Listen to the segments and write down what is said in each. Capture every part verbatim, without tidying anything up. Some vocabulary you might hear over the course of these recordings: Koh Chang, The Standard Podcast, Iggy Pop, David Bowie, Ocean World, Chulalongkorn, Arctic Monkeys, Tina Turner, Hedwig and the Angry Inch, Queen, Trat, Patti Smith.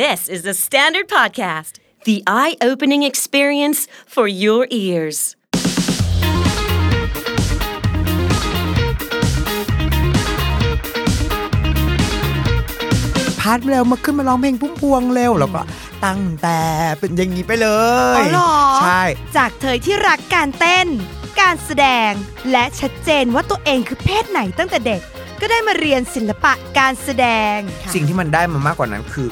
This is the Standard Podcast, the eye-opening experience for your ears.พาร์ทเร็วมาขึ้นมาร้องเพลงพุ่มพวงเร็วแล้วก็ตั้งแต่เป็นอย่างนี้ไปเลยอ๋อเหรอใช่จากเธอที่รักการเต้นการแสดงและชัดเจนว่าตัวเองคือเพศไหนตั้งแต่เด็กก็ได้มาเรียนศิลปะการแสดงสิ่งที่มันได้มามากกว่านั้นคือ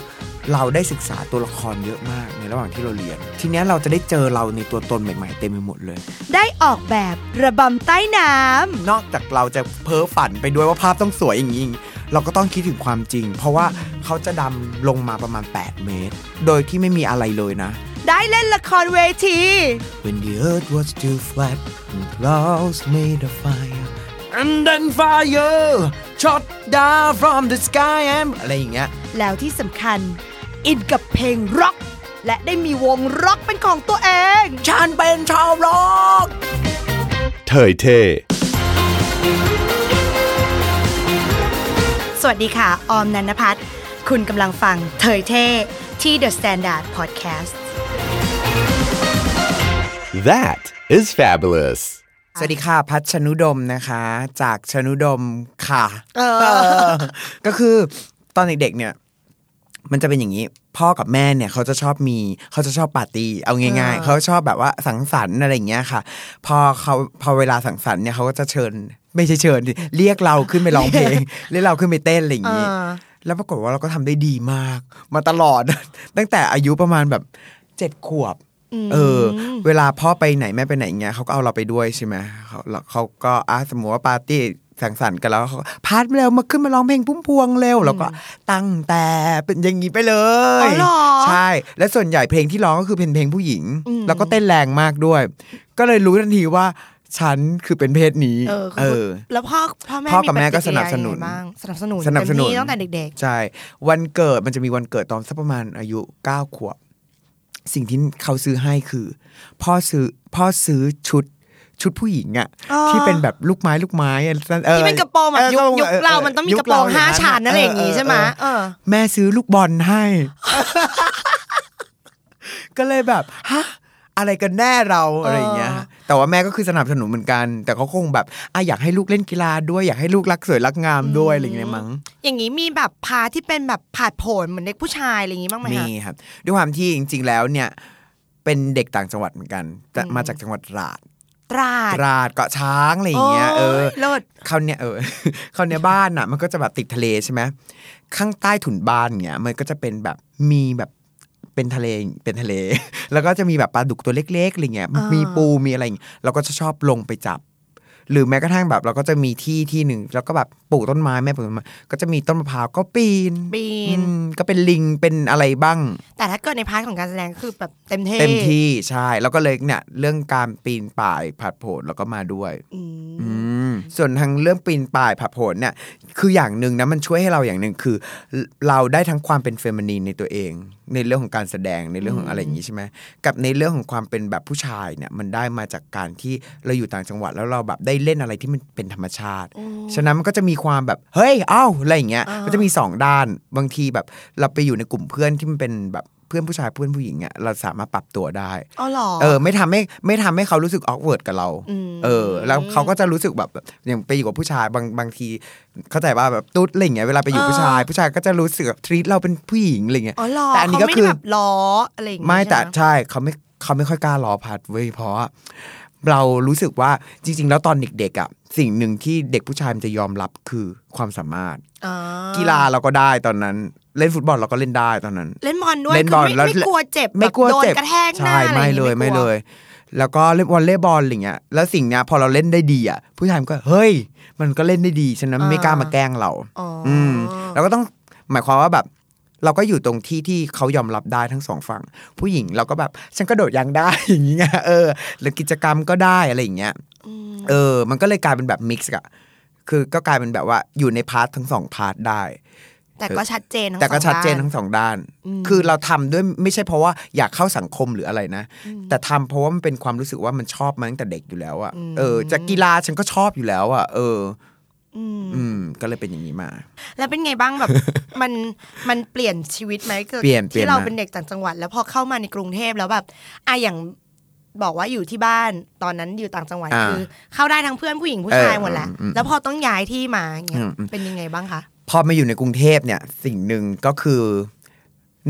เราได้ศึกษาตัวละครเยอะมากในระหว่างที่เราเรียนทีนี้เราจะได้เจอเราในตัวตนใหม่ๆเต็มไปหมดเลยได้ออกแบบระบำใต้น้ำนอกจากเราจะเพ้อฝันไปด้วยว่าภาพต้องสวยอย่างนี้เราก็ต้องคิดถึงความจริงเพราะว่าเขาจะดำลงมาประมาณeight metersโดยที่ไม่มีอะไรเลยนะได้เล่นละครเวที When the earth was too flat and clouds made a fire and then fire shot down from the sky and อะไรอย่างเงี้ยแล้วที่สำคัญอินกับเพลงร็อกและได้มีวงร็อกเป็นของตัวเองฉันเป็นชาวร็อกเทยเทสวัสดีค่ะออมนันทภัทรคุณกำลังฟังเทยเท่ที่ The Standard Podcast That is fabulous สวัสดีค่ะพัชชนุดมนะคะจากชนุดมค่ะ ก็คือตอนเด็กๆเนี่ยมันจะเป็นอย่างนี้พ่อกับแม่เนี่ยเขาจะชอบมีเขาจะชอบปาร์ตี้เอาง่ายๆเขาชอบแบบว่าสังสรรค์อะไรอย่างเงี้ยค่ะพอเขาพอเวลาสังสรรค์เนี่ยเขาก็จะเชิญไม่ใช่เชิญเรียกเราขึ้นไปร้องเพลงเรียกเราขึ้นไปเต้นอะไรอย่างนี้แล้วปรากฏว่าเราก็ทำได้ดีมากมาตลอดตั้งแต่อายุประมาณแบบเจ็ดขวบเออเวลาพ่อไปไหนแม่ไปไหนเงี้ยเขาก็เอาเราไปด้วยใช่ไหมเขาเขาก็อ่ะสมมติว่าปาร์ตี้สังสรรค์กันแล้วเขาพาร์ทเร็วมาขึ้นมาร้องเพลงพุ่มพวงเร็วแล้วก็ตั้งแต่เป็นอย่างนี้ไปเลยอ๋อเหรอใช่และส่วนใหญ่เพลงที่ร้องก็คือเป็นเพลงผู้หญิงแล้วก็เต้นแรงมากด้วยก็เลยรู้ทันทีว่าฉันคือเป็นเพศนี้เออ เออแล้วพ่อพ่อแม่พ่อกับแม่ก็สนับสนุนสนับสนุนสนับสนุนตั้งแต่เด็กๆใช่วันเกิดมันจะมีวันเกิดตอนสักประมาณอายุเก้าขวบสิ่งที่เขาซื้อให้คือพ่อซื้อพ่อซื้อชุดชุดผู้หญิงอ่ะที่เป็นแบบลูกไม้ลูกไม้อะไรที่เป็นกระโปรงแบบยุคเรามันต้องมีกระโปรงห้าชั้นอะไรอย่างงี้ใช่มั้ยเออแม่ซื้อลูกบอลให้ก็เลยแบบฮะอะไรกันแน่เราอะไรอย่างเงี้ยแต่ว่าแม่ก็คือสนับสนุนเหมือนกันแต่เขาคงแบบอ่ะอยากให้ลูกเล่นกีฬาด้วยอยากให้ลูกรักสวยรักงามด้วยอะไรอย่างเงี้ยมั้งอย่างงี้มีแบบพาที่เป็นแบบผาดโผนเหมือนเด็กผู้ชายอะไรอย่างงี้บ้างมั้ยคะมีครับด้วยความที่จริงๆแล้วเนี่ยเป็นเด็กต่างจังหวัดเหมือนกันมาจากจังหวัดตราดตราดตราดเกาะช้างอะไรอย่างเงี้ยเออเขาเนี่ยเออเขาเนี่ยบ้านอ่ะมันก็จะแบบติดทะเลใช่ไหมข้างใต้ถุนบ้านเงี้ยมันก็จะเป็นแบบมีแบบเป็นทะเลเป็นทะเลแล้วก็จะมีแบบปลาดุกตัวเล็กๆอะไรเงี้ยมีปูมีอะไรอย่างเงี้ยเราก็จะชอบลงไปจับหรือแม้กระทั่งแบบเราก็จะมีที่ที่หนึ่งแล้วก็แบบปลูกต้นไม้แม่ปลูกต้นไม้ก็จะมีต้นมะพร้าวก็ปีนปีนก็เป็นลิงเป็นอะไรบ้างแต่ถ้าเกิดในพาร์ทของการแสดงคือแบบเต็มที่เต็มที่ใช่แล้วก็เลยเนี่ยเรื่องการปีนป่ายผาดโผนแล้วก็มาด้วยส่วนทางเรื่องปีนป่ายผาดโผนเนี่ยคืออย่างนึงนะมันช่วยให้เราอย่างนึงคือเราได้ทั้งความเป็นเฟมินีนในตัวเองในเรื่องของการแสดงในเรื่องของอะไรอย่างนี้ใช่ไหมกับในเรื่องของความเป็นแบบผู้ชายเนี่ยมันได้มาจากการที่เราอยู่ต่างจังหวัดแล้วเราแบบได้เล่นอะไรที่มันเป็นธรรมชาติฉะนั้นมันก็จะมีความแบบเฮ้ยเอ้าอะไรอย่างเงี้ยมันจะมีสองด้านบางทีแบบเราไปอยู่ในกลุ่มเพื่อนที่มันเป็นแบบเพื่อนผู้ชายเพื่อนผู้หญิงอ่ะเราสามารถปรับตัวได้อ๋อเหรอเออไม่ทำให้ไม่ทำให้เขารู้สึกออกเวิร์ดกับเราเออแล้วเขาก็จะรู้สึกแบบอย่างไปอยู่กับผู้ชายบางบางทีเข้าใจว่าแบบตุ๊ดอะไรอย่างเงี้ยเวลาไปอยู่ผู้ชายผู้ชายก็จะรู้สึกแบบทรีตเราเป็นผู้หญิงอะไรเงี้ยแต่อันนี้ก็คือแบบล้ออะไรอย่างเงี้ยไม่แต่ใช่เขาไม่เขาไม่ค่อยกล้าล้อพัดเว้ยเพราะเรารู้สึกว่าจริงๆแล้วตอนเด็กๆอ่ะสิ่งหนึ่งที่เด็กผู้ชายมันจะยอมรับคือความสามารถกีฬาเราก็ได้ตอนนั้นเล่นฟุตบอลเราก็เล่นได้ตอนนั้นเล่นบอลด้วยไม่ไม่กลัวเจ็บไม่กลัวเจ็บกระแทกหน้าอะไรไม่เลยไม่เลยแล้วก็เล่นวอลเลย์บอลอะไรเงี้ยแล้วสิ่งเนี้ยพอเราเล่นได้ดีอ่ะผู้ชายมันก็เฮ้ยมันก็เล่นได้ดีฉะนั้นไม่กล้ามาแกล้งเราอืมเราก็ต้องหมายความว่าแบบเราก็อยู่ตรงที่ที่เขายอมรับได้ทั้งสองฝั่งผู้หญิงเราก็แบบฉันก็โดดยางได้อย่างงี้ไงเออหรือกิจกรรมก็ได้อะไรอย่างเงี้ยเออมันก็เลยกลายเป็นแบบมิกซ์อ่ะคือก็กลายเป็นแบบว่าอยู่ในพาร์ททั้งสองพาร์ทได้แต่ก็ชัดเจนทั้งสองด้านแต่ก็ชัดเจนทั้งสองด้านคือเราทำด้วยไม่ใช่เพราะว่าอยากเข้าสังคมหรืออะไรนะแต่ทำเพราะว่ามันเป็นความรู้สึกว่ามันชอบมาตั้งแต่เด็กอยู่แล้วอ่ะเออจากกีฬาฉันก็ชอบอยู่แล้วอ่ะเออ อืมอืมก็เลยเป็นอย่างนี้มาแล้วเป็นไงบ้างแบบ มันมันเปลี่ยนชีวิตไหมเกิดที่เราเป็นเด็กต่างจังหวัดแล้วพอเข้ามาในกรุงเทพแล้วแบบอ่ะอย่างบอกว่าอยู่ที่บ้านตอนนั้นอยู่ต่างจังหวัดคือเข้าได้ทั้งเพื่อนผู้หญิงผู้ชายหมดแหละแล้วพอต้องย้ายที่มาเงี้ยเป็นยังไงบ้างคะพอมาอยู่ในกรุงเทพเนี่ยสิ่งนึงก็คือ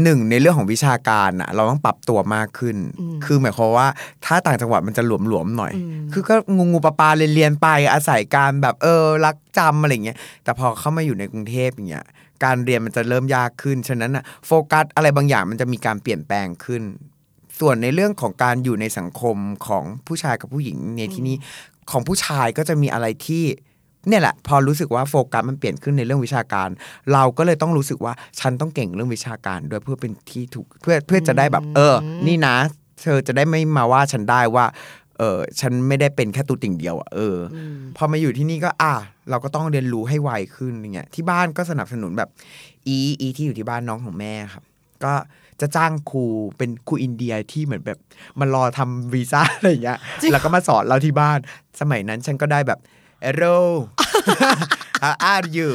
หนึ่งในเรื่องของวิชาการอ่ะเราต้องปรับตัวมากขึ้นคือหมายความว่าถ้าต่างจังหวัดมันจะหลวมๆหน่อยคือก็งูงูปลาปลาเรียนไปอาศัยการแบบเออรักจำอะไรเงี้ยแต่พอเข้ามาอยู่ในกรุงเทพอย่างเงี้ยการเรียนมันจะเริ่มยากขึ้นฉะนั้นอ่ะโฟกัสอะไรบางอย่างมันจะมีการเปลี่ยนแปลงขึ้นส่วนในเรื่องของการอยู่ในสังคมของผู้ชายกับผู้หญิงในที่นี้ของผู้ชายก็จะมีอะไรที่เนี่ยแหละพอรู้สึกว่าโฟกัสมันเปลี่ยนขึ้นในเรื่องวิชาการเราก็เลยต้องรู้สึกว่าฉันต้องเก่งเรื่องวิชาการด้วยเพื่อเป็นที่ถูกเพื่อเพื่อจะได้แบบเออนี่นะเธอจะได้ไม่มาว่าฉันได้ว่าเออฉันไม่ได้เป็นแค่ตัวติ่งเดียวอ่ะเออพอมาอยู่ที่นี่ก็อ่ะเราก็ต้องเรียนรู้ให้ไวขึ้นอย่างเงี้ยที่บ้านก็สนับสนุนแบบอีอีที่อยู่ที่บ้านน้องของแม่ครับก็จะจ้างครูเป็นครูอินเดียที่เหมือนแบบมารอทำวีซ่าอะไรอย่างเงี้ยแล้วก็มาสอนเราที่บ้านสมัยนั้นฉันก็ได้แบบHello How are you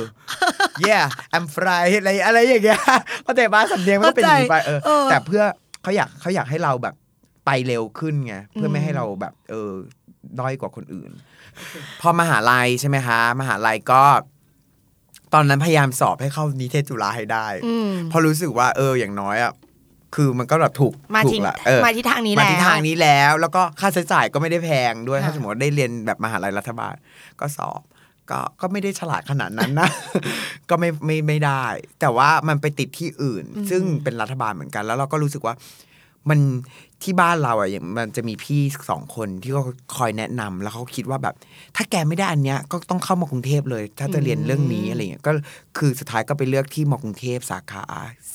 Yeah I'm fine อะไรอะไรอย่างเงี้ยเพราะแต่บ้านสำเนียงมันก็เป็นอย่างนี้ไปเออแต่เพื่อเขาอยากเขาอยากให้เราแบบไปเร็วขึ้นไงเพื่อไม่ให้เราแบบเออด้อยกว่าคนอื่นพอมหาลัยใช่ไหมคะมหาลัยก็ตอนนั้นพยายามสอบให้เข้านิเทศจุฬาให้ได้เพราะรู้สึกว่าเอออย่างน้อยอ่ะคือมันก็แบบถูกมาที่มาที่ทางนี้แล้วมาที่ทางนี้แล้วแล้วก็ค่าใช้จ่ายก็ไม่ได้แพงด้วยถ้าสมมติได้เรียนแบบมหาลัยรัฐบาลก็สอบก็ก็ไม่ได้ฉลาดขนาดนั้นนะก็ไม่ไม่ไม่ได้แต่ว่ามันไปติดที่อื่นซึ่งเป็นรัฐบาลเหมือนกันแล้วเราก็รู้สึกว่ามันที่บ้านเราอ่ะอย่างมันจะมีพี่สองคนที่ก็คอยแนะนำแล้วเขาคิดว่าแบบถ้าแกไม่ได้อันเนี้ยก็ต้องเข้ามากรุงเทพเลยถ้าจะเรียนเรื่องนี้อะไรเงี้ยก็คือสุดท้ายก็ไปเลือกที่มกรุงเทพสาขา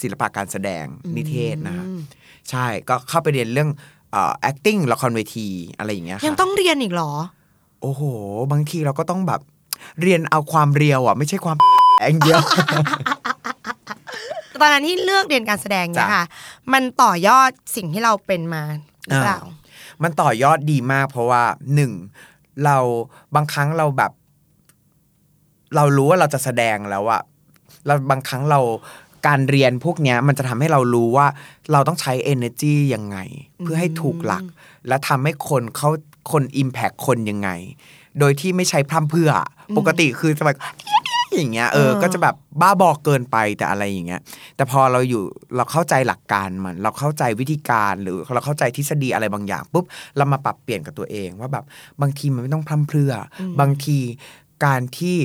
ศิลปะการแสดงนิเทศนะใช่ก็เข้าไปเรียนเรื่องเอ่อ acting ละครเวทีอะไรอย่างเงี้ยยังต้องเรียนอีกหรอโอ้โหบางทีเราก็ต้องแบบเรียนเอาความเรียวอ่ะไม่ใช่ความแองเดียวตอนนั้นที่เลือกเรียนการแสดงเนี่ยค่ะมันต่อยอดสิ่งที่เราเป็นมาหรือเปล่ามันต่อยอดดีมากเพราะว่าหนึ่งเราบางครั้งเราแบบเรารู้ว่าเราจะแสดงแล้วอะเราบางครั้งเราการเรียนพวกเนี้ยมันจะทำให้เรารู้ว่าเราต้องใช้ energy ยังไงเพื่อให้ถูกหลักและทำให้คนเขาคน impact คนยังไงโดยที่ไม่ใช้พร่ำเพื่อปกติคือสมัยอย่างเงี้ยเออก็จะแบบบ้าบอกเกินไปแต่อะไรอย่างเงี้ยแต่พอเราอยู่เราเข้าใจหลักการมันเราเข้าใจวิธีการหรือเราเข้าใจทฤษฎีอะไรบางอย่างปุ๊บเรามาปรับเปลี่ยนกับตัวเองว่าแบบบางทีมันไม่ต้องพร่ำเพรื่อบางทีการที่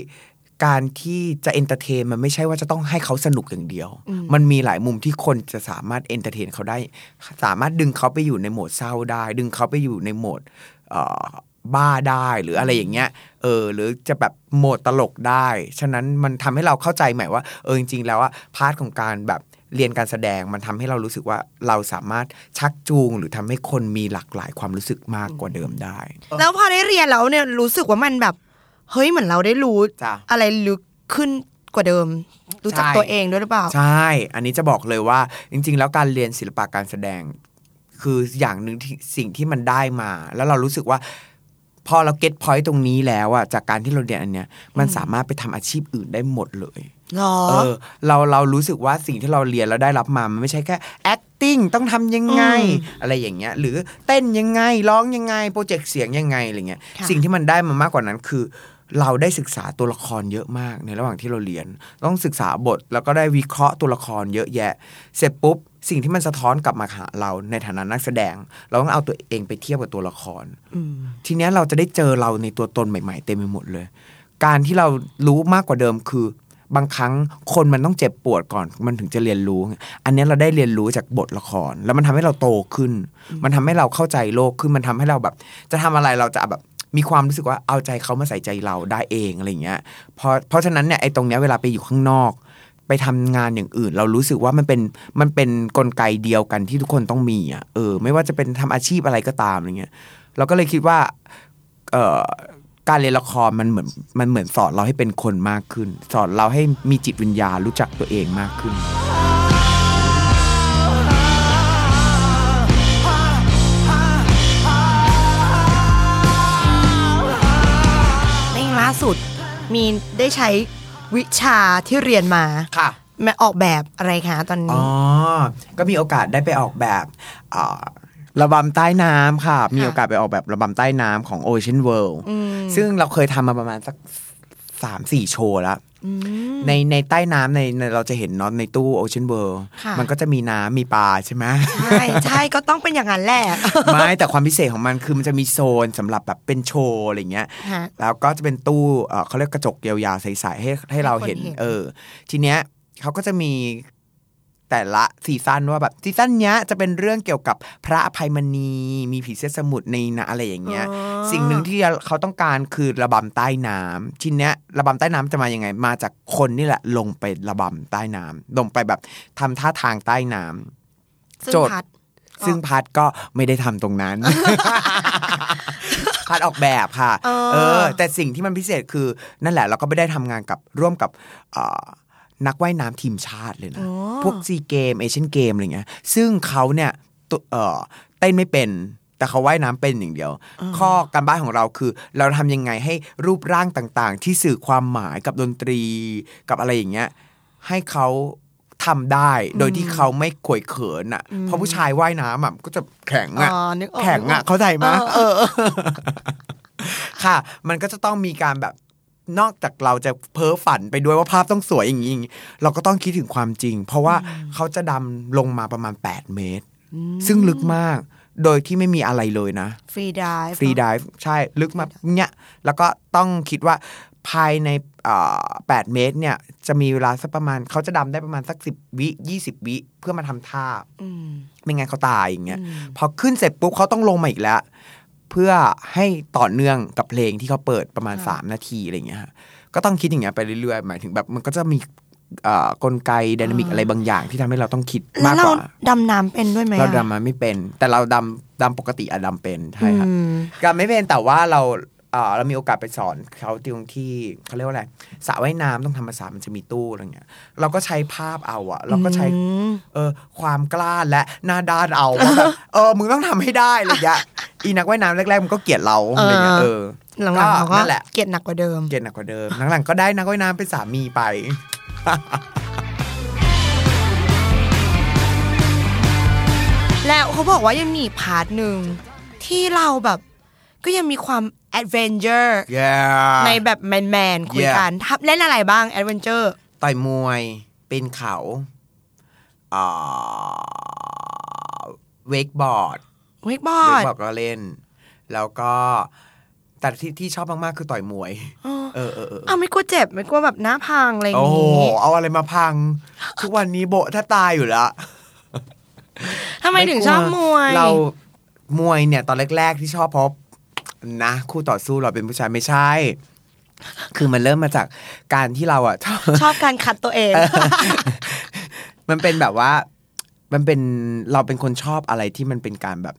การที่จะเอนเตอร์เทนมันไม่ใช่ว่าจะต้องให้เขาสนุกอย่างเดียวมันมีหลายมุมที่คนจะสามารถเอนเตอร์เทนเขาได้สามารถดึงเขาไปอยู่ในโหมดเศร้าได้ดึงเขาไปอยู่ในโหมดบ้าได้หรืออะไรอย่างเงี้ยเออหรือจะแบบโหมดตลกได้ฉะนั้นมันทำให้เราเข้าใจใหม่ว่าเออจริงๆแล้วว่าพาร์ทของการแบบเรียนการแสดงมันทำให้เรารู้สึกว่าเราสามารถชักจูงหรือทำให้คนมีหลากหลายความรู้สึกมากกว่าเดิมได้แล้วพอได้เรียนแล้วเนี่ยรู้สึกว่ามันแบบเฮ้ยเหมือนเราได้รู้อะไรลึกขึ้นกว่าเดิมรู้จักตัวเองด้วยหรือเปล่าใช่อันนี้จะบอกเลยว่าจริงๆแล้วการเรียนศิลปะการแสดงคืออย่างนึงสิ่งที่มันได้มาแล้วเรารู้สึกว่าพอเราเก็ตพอยต์ตรงนี้แล้วอะจากการที่เราเรียนอันเนี้ยมันสามารถไปทำอาชีพอื่นได้หมดเลยเออเราเรารู้สึกว่าสิ่งที่เราเรียนแล้วได้รับมามันไม่ใช่แค่ acting ต้องทำยังไงอะไรอย่างเงี้ยหรือเต้นยังไงร้องยังไงโปรเจกต์เสียงยังไงอะไรเงี้ยสิ่งที่มันได้มามากกว่านั้นคือเราได้ศึกษาตัวละครเยอะมากในระหว่างที่เราเรียนต้องศึกษาบทแล้วก็ได้วิเคราะห์ตัวละครเยอะแยะเสร็จปุ๊บสิ่งที่มันสะท้อนกลับมาหาเราในฐานะนักแสดงเราต้องเอาตัวเองไปเทียบกับตัวละครทีนี้เราจะได้เจอเราในตัวตนใหม่ๆเต็มไปหมดเลยการที่เรารู้มากกว่าเดิมคือบางครั้งคนมันต้องเจ็บปวดก่อนมันถึงจะเรียนรู้อันนี้เราได้เรียนรู้จากบทละครแล้วมันทำให้เราโตขึ้นมันทำให้เราเข้าใจโลกขึ้นมันทำให้เราแบบจะทำอะไรเราจะแบบมีความรู้สึกว่าเอาใจเขามาใส่ใจเราได้เองอะไรอย่างเงี้ยเพราะเพราะฉะนั้นเนี่ยไอ้ตรงเนี้ยเวลาไปอยู่ข้างนอกไปทำงานอย่างอื่นเรารู้สึกว่ามันเป็นมันเป็นกลไกเดียวกันที่ทุกคนต้องมีอ่ะเออไม่ว่าจะเป็นทำอาชีพอะไรก็ตามอะไรเงี้ยเราก็เลยคิดว่าเอ่อการเรียนละครมันเหมือนมันเหมือนสอนเราให้เป็นคนมากขึ้นสอนเราให้มีจิตวิญญาณรู้จักตัวเองมากขึ้นล่าสุด มีได้ใช้วิชาที่เรียนมาค่ะมาออกแบบอะไรคะตอนนี้อ๋อก็มีโอกาสได้ไปออกแบบเอ่อระบำใต้น้ำค่ะมีโอกาสไปออกแบบระบำใต้น้ำของ Ocean World ซึ่งเราเคยทำมาประมาณสัก สามถึงสี่ โชว์แล้วในในใต้น้ำในเราจะเห็นเนาะในตู้ Ocean World มันก็จะมีน้ำมีปลาใช่ไหมใช่ใช่ก็ต้องเป็นอย่างนั้นแหละไม่แต่ความพิเศษของมันคือมันจะมีโซนสำหรับแบบเป็นโชว์อะไรเงี้ยแล้วก็จะเป็นตู้เขาเรียกกระจกยาวๆใสๆให้ให้เราเห็นเออทีเนี้ยเขาก็จะมีแต่ละซีซั่นว่าแบบซีซั่นเนี้ยจะเป็นเรื่องเกี่ยวกับพระอภัยมณีมีผีเสื้อสมุทรในนะอะไรอย่างเงี้ยสิ่งหนึ่งที่เขาต้องการคือระบำใต้น้ำทีเนี้ยระบำใต้น้ำจะมาอย่างไงมาจากคนนี่แหละลงไประบำใต้น้ำลงไปแบบทำท่าทางใต้น้ำโจทย์ซึ่งพัดก็ไม่ได้ทำตรงนั้น พัดออกแบบค่ะเออแต่สิ่งที่มันพิเศษคือนั่นแหละเราก็ไม่ได้ทำงานกับร่วมกับนักว่ายน้ำทีมชาติเลยนะพวกซีเกมเอเชียนเกมอะไรเงี้ยซึ่งเขาเนี่ยเอ่อเต้นไม่เป็นแต่เขาว่ายน้ำเป็นอย่างเดียวข้อการบ้านของเราคือเราทำยังไงให้รูปร่างต่างๆที่สื่อความหมายกับดนตรีกับอะไรอย่างเงี้ยให้เขาทำได้โดยที่เขาไม่ขวยเขินอ่ะเพราะผู้ชายว่ายน้ำอ่ะก็จะแข็งอ่ะแข็งอ่ะเข้าใจมั้ยเออค่ะมันก็จะต้องมีการแบบนอกจากเราจะเพ้อฝันไปด้วยว่าภาพต้องสวยอย่างนี้เราก็ต้องคิดถึงความจริงเพราะว่าเขาจะดำลงมาประมาณแปดเมตรซึ่งลึกมากโดยที่ไม่มีอะไรเลยนะฟรีไดฟ์ฟรีไดฟ์ใช่ลึกมากเนี้ยแล้วก็ต้องคิดว่าภายในแปดเมตรเนี่ยจะมีเวลาสักประมาณเขาจะดำได้ประมาณสักสิบวิยี่สิบวิเพื่อมาทำท่าไม่งั้นเขาตายอย่างเงี้ยพอขึ้นเสร็จปุ๊บเขาต้องลงมาอีกแล้วเพื่อให้ต่อเนื่องกับเพลงที่เขาเปิดประมาณสามนาทีอะไรอย่างเงี้ยก็ต้องคิดอย่างเงี้ยไปเรื่อยๆหมายถึงแบบมันก็จะมีกลไกไดนามิกอะไรบางอย่างที่ทำให้เราต้องคิดมากกว่าดำน้ำเป็นด้วยไหมเราดำน้ำไม่เป็นแต่เราดำดำปกติอะดำเป็นใช่ค่ะดำไม่เป็นแต่ว่าเราเรามีโอกาสไปสอนเขาตรงที่เขาเรียกว่าอะไรสระว่ายน้ำต้องทำภาษามันจะมีตู้อะไรเงี้ยเราก็ใช้ภาพเอาอะเราก็ใช้เออความกล้าและหน้าด้านเอาแบบเออมึงต้องทำให้ได้อะไรอย่างเงี้ยอีนักว่ายน้ำแรกๆมันก็เกลียดเราอะไรเงี้ยเออหลังๆก็เกลียดหนักกว่าเดิมเกลียดหนักกว่าเดิมหลังๆก็ได้นักว่ายน้ำเป็นสามีไปแล้วเขาบอกว่ายังมีพาร์ทนึงที่เราแบบก็ยังมีความแอดเวนเจอร์ในแบบแมนๆคุยกันทับเล่นอะไรบ้างแอดเวนเจอร์ต่อยมวยปีนเขาเวกบอร์ดเวกบอร์ดก็เล่นแล้วก็แต่ที่ที่ชอบมากๆคือต่อยมวยเออเออเออเอาไม่กลัวเจ็บไม่กลัวแบบหน้าพังอะไรอย่างนี้โอ้โหเอาอะไรมาพังทุกวันนี้โบะถ้าตายอยู่ละทำไมถึงชอบมวยเรามวยเนี่ยตอนแรกๆที่ชอบเพราะนะคู่ต่อสู้เราเป็นผู้ชายไม่ใช่คือมันเริ่มมาจากการที่เราอ่ะชอบการขัดตัวเองมันเป็นแบบว่ามันเป็นเราเป็นคนชอบอะไรที่มันเป็นการแบบ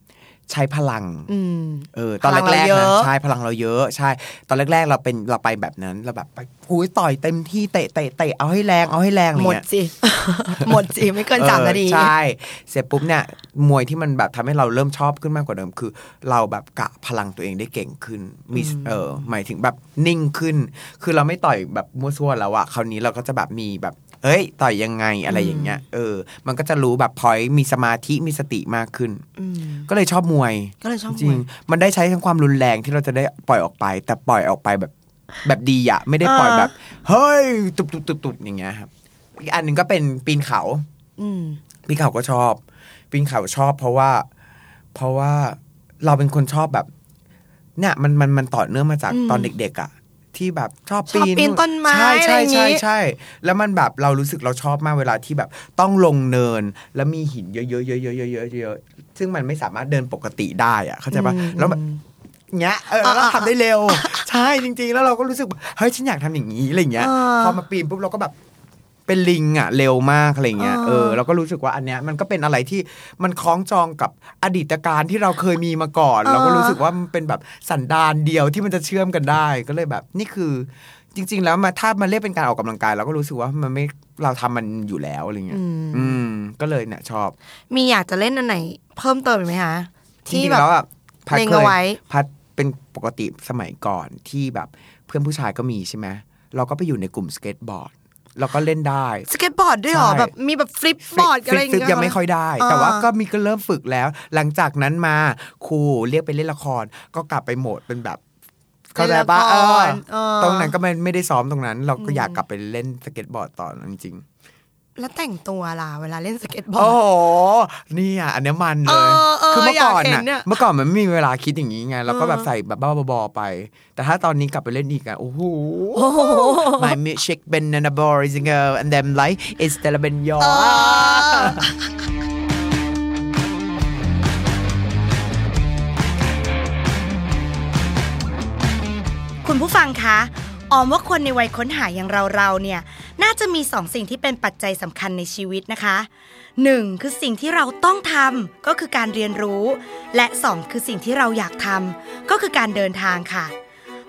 ใช้พลังเออตอนแรกๆนะใช่พลังเราเยอะใช่ตอนแรกๆเราเป็นเราไปแบบนั้นเราแบบไปหูยต่อยเต็มที่เตะเตะเตะเอาให้แรงเอาให้แรงหมดสิหมดสิไม่เกินสามนาทีใช่เสร็จปุ๊บเนี่ยมวยที่มันแบบทำให้เราเริ่มชอบขึ้นมากกว่าเดิมคือเราแบบกะพลังตัวเองได้เก่งขึ้นมีเออหมายถึงแบบนิ่งขึ้นคือเราไม่ต่อยแบบมั่วซั่วแล้วอะคราวนี้เราก็จะแบบมีแบบเฮ้ยต่อยยังไงอะไรอย่างเงี้ยเออมันก็จะรู้แบบพอยมีสมาธิมีสติมากขึ้นก็เลยชอบมวยก็เลยชอบจริงมันได้ใช้ทั้งความรุนแรงที่เราจะได้ปล่อยออกไปแต่ปล่อยออกไปแบบแบบดีอะไม่ได้ปล่อยแบบเฮ้ยตุบตุบตุบตุบอย่างเงี้ยครับอีกอันหนึ่งก็เป็นปีนเขาปีนเขาก็ชอบปีนเขาชอบเพราะว่าเพราะว่าเราเป็นคนชอบแบบเนี่ยมันมันมันต่อเนื่องมาจากตอนเด็กๆอะที่แบบชอบปีนต้นไม้อะไรอย่างงี้ใช่ๆๆแล้วมันแบบเรารู้สึกเราชอบมากเวลาที่แบบต้องลงเนินแล้วมีหินเยอะๆๆๆๆซึ่งมันไม่สามารถเดินปกติได้อ่ะเข้าใจป่ะแล้วแบบเงี้ยเออเราทำได้เร็วใช่จริงๆแล้วเราก็รู้สึกเฮ้ยฉันอยากทำอย่างงี้อะไรอย่างเงี้ยพอมาปีนปุ๊บเราก็แบบเป็นลิงอ่ะเร็วมากอะไรเงี้ยเออเราก็รู้สึกว่าอันเนี้ยมันก็เป็นอะไรที่มันคล้องจองกับอดีตการที่เราเคยมีมาก่อนเราก็รู้สึกว่ามันเป็นแบบสันดานเดียวที่มันจะเชื่อมกันได้ก็เลยแบบนี่คือจริงๆแล้วมาถ้ามันเรียกเป็นการออกกำลังกายเราก็รู้สึกว่ามันไม่เราทำมันอยู่แล้วอะไรเงี้ยอืมก็เลยเนี่ยชอบมีอยากจะเล่นอันไหนเพิ่มเติมไหมคะที่แบบเล่นเอาไว้พัดเป็นปกติสมัยก่อนที่แบบเพื่อนผู้ชายก็มีใช่ไหม เราก็ไปอยู่ในกลุ่มสเก็ตบอร์ดเราก็เล่นได้สเก็ตบอร์ดด้วยหรอแบบมีแบบฟลิปบอร์ดอะไรอย่างเงี้ยยังไม่ค่อยได้แต่ว่าก็มีก็เริ่มฝึกแล้วหลังจากนั้นมาครูเรียกไปเล่นละครก็กลับไปโหมดเป็นแบบเข้าใจป่ะเออตรงนั้นก็ไม่ไม่ได้ซ้อมตรงนั้นเราก็อยากกลับไปเล่นสเก็ตบอร์ดต่อจริงๆแล้วแต่งตัวล่ะเวลาเล่นสเก็ตบอร์ดโอ้โหนี่อ่ะอันนี้มันเลยคือเมื่อก่อนน่ะเมื่อก่อนมันไม่มีเวลาคิดอย่างงี้ไงเราก็แบบใส่แบบบ้าบอไปแต่ถ้าตอนนี้กลับไปเล่นอีกอ่ะโอ้โห My milkshake banana boy is girl and them like is the ben yoคุณผู้ฟังคะออมว่าคนในวัยค้นหาอย่างเราๆเนี่ยน่าจะมีสองสิ่งที่เป็นปัจจัยสำคัญในชีวิตนะคะหนึ่งคือสิ่งที่เราต้องทำก็คือการเรียนรู้และสองคือสิ่งที่เราอยากทำก็คือการเดินทางค่ะ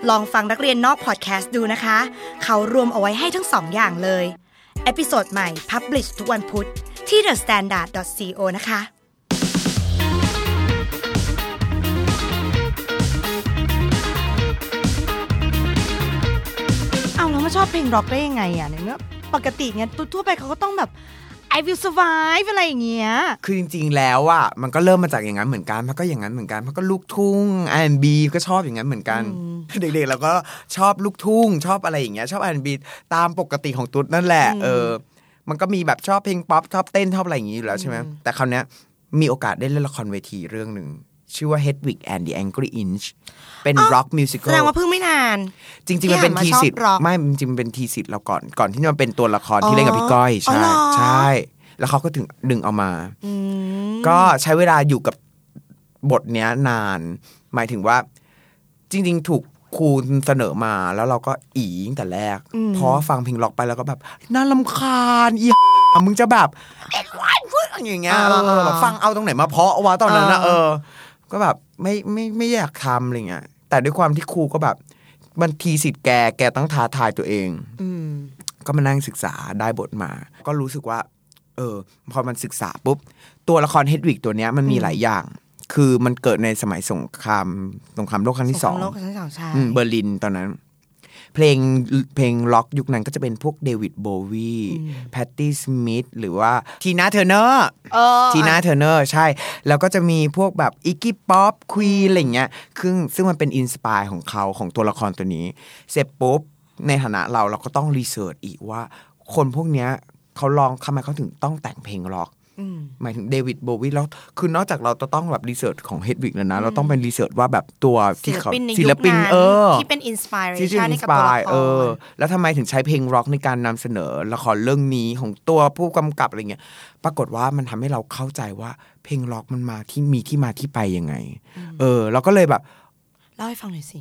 ลองฟังนักเรียนนอกพอดแคสต์ดูนะคะเขารวมเอาไว้ให้ทั้งสองอย่างเลยเอพิโซดใหม่ Publish ทุกวันพุธที่ เดอะ สแตนดาร์ด ดอท ซี โอ นะคะชอบเพลงร็อกได้ยังไงอ่ะในเมื่อปกติเนี่ยทั่วไปเขาก็ต้องแบบ I will survive อะไรอย่างเงี้ยคือจริงๆแล้วอ่ะมันก็เริ่มมาจากอย่างนั้นเหมือนกันมันก็อย่างนั้นเหมือนกันมันก็ลูกทุ่ง อาร์ แอนด์ บี ก็ชอบอย่างนั้นเหมือนกันเด็กๆเราก็ชอบลูกทุ่งชอบอะไรอย่างเงี้ยชอบ อาร์ แอนด์ บี ตามปกติของตุ๊ดนั่นแหละเออมันก็มีแบบชอบเพลงป๊อปชอบเต้นชอบอะไรอย่างงี้อยู่แล้วใช่มั้ยแต่คราวเนี้ยมีโอกาสได้เล่นละครเวทีเรื่องนึงชื่อว่า Hedwig and the Angry Inch เป็น Rock Musical แสดงว่าเพิ่งไม่นานจริงๆมันเป็นทีสิทธิ์ไม่จริงๆเป็นทีสิทธิ์เราก่อนก่อนที่มันเป็นตัวละครที่เล่นกับพี่ก้อยใช่ใช่แล้วเขาก็ถึงดึงเอามาก็ใช้เวลาอยู่กับบทเนี้ยนานหมายถึงว่าจริงๆถูกครูเสนอมาแล้วเราก็อี๋แต่แรกเพราะฟังเพลงร็อกไปแล้วก็แบบน่ารำคาญอีมึงจะแบบอย่างเงี้ยฟังเอาตรงไหนมาเพาะว่าตอนนั้นนะเออก็แบบไม่ไม่ไม่อยากทำอะไรเงี้ยแต่ด้วยความที่ครูก็แบบมันทีสิทธิ์แกแกต้องท้าทายตัวเองก็มานั่งศึกษาได้บทมาก็รู้สึกว่าเออพอมันศึกษาปุ๊บตัวละครเฮดวิกตัวเนี้ยมันมีหลายอย่างคือมันเกิดในสมัยสงครามสงครามโลกครั้งที่สองเบอร์ลินตอนนั้นเพลงเพลงล็อกยุคนั้นก็จะเป็นพวกเดวิดโบวีแพตตี้สมิธหรือว่าทีน่าเทอร์เนอร์ทีน่าเทอร์เนอร์ใช่แล้วก็จะมีพวกแบบอิกกี้ป๊อปควีนอะไรอย่างเงี้ยซึ่งซึ่งมันเป็นอินสปายของเขาของตัวละครตัวนี้เสร็จปุ๊บในฐานะเราเราก็ต้องรีเสิร์ชอีกว่าคนพวกเนี้ยเขาลองทำไมเขาถึงต้องแต่งเพลงล็อกหมายถึงเดวิดโบวีแล้วคือนอกจากเราจะต้องแบบรีเสิร์ชของเฮดวิกแล้วนะเราต้องเป็นรีเสิร์ชว่าแบบตัวที่เขาศิลปินเออที่เป็นอินสไปเรชั่นในกับตัวละครแล้วทำไมถึงใช้เพลงร็อกในการนำเสนอละครเรื่องนี้ของตัวผู้กำกับอะไรเงี้ยปรากฏว่ามันทำให้เราเข้าใจว่าเพลงร็อกมันมาที่มีที่มาที่ไปยังไงเออเราก็เลยแบบเล่าให้ฟังหน่อยสิ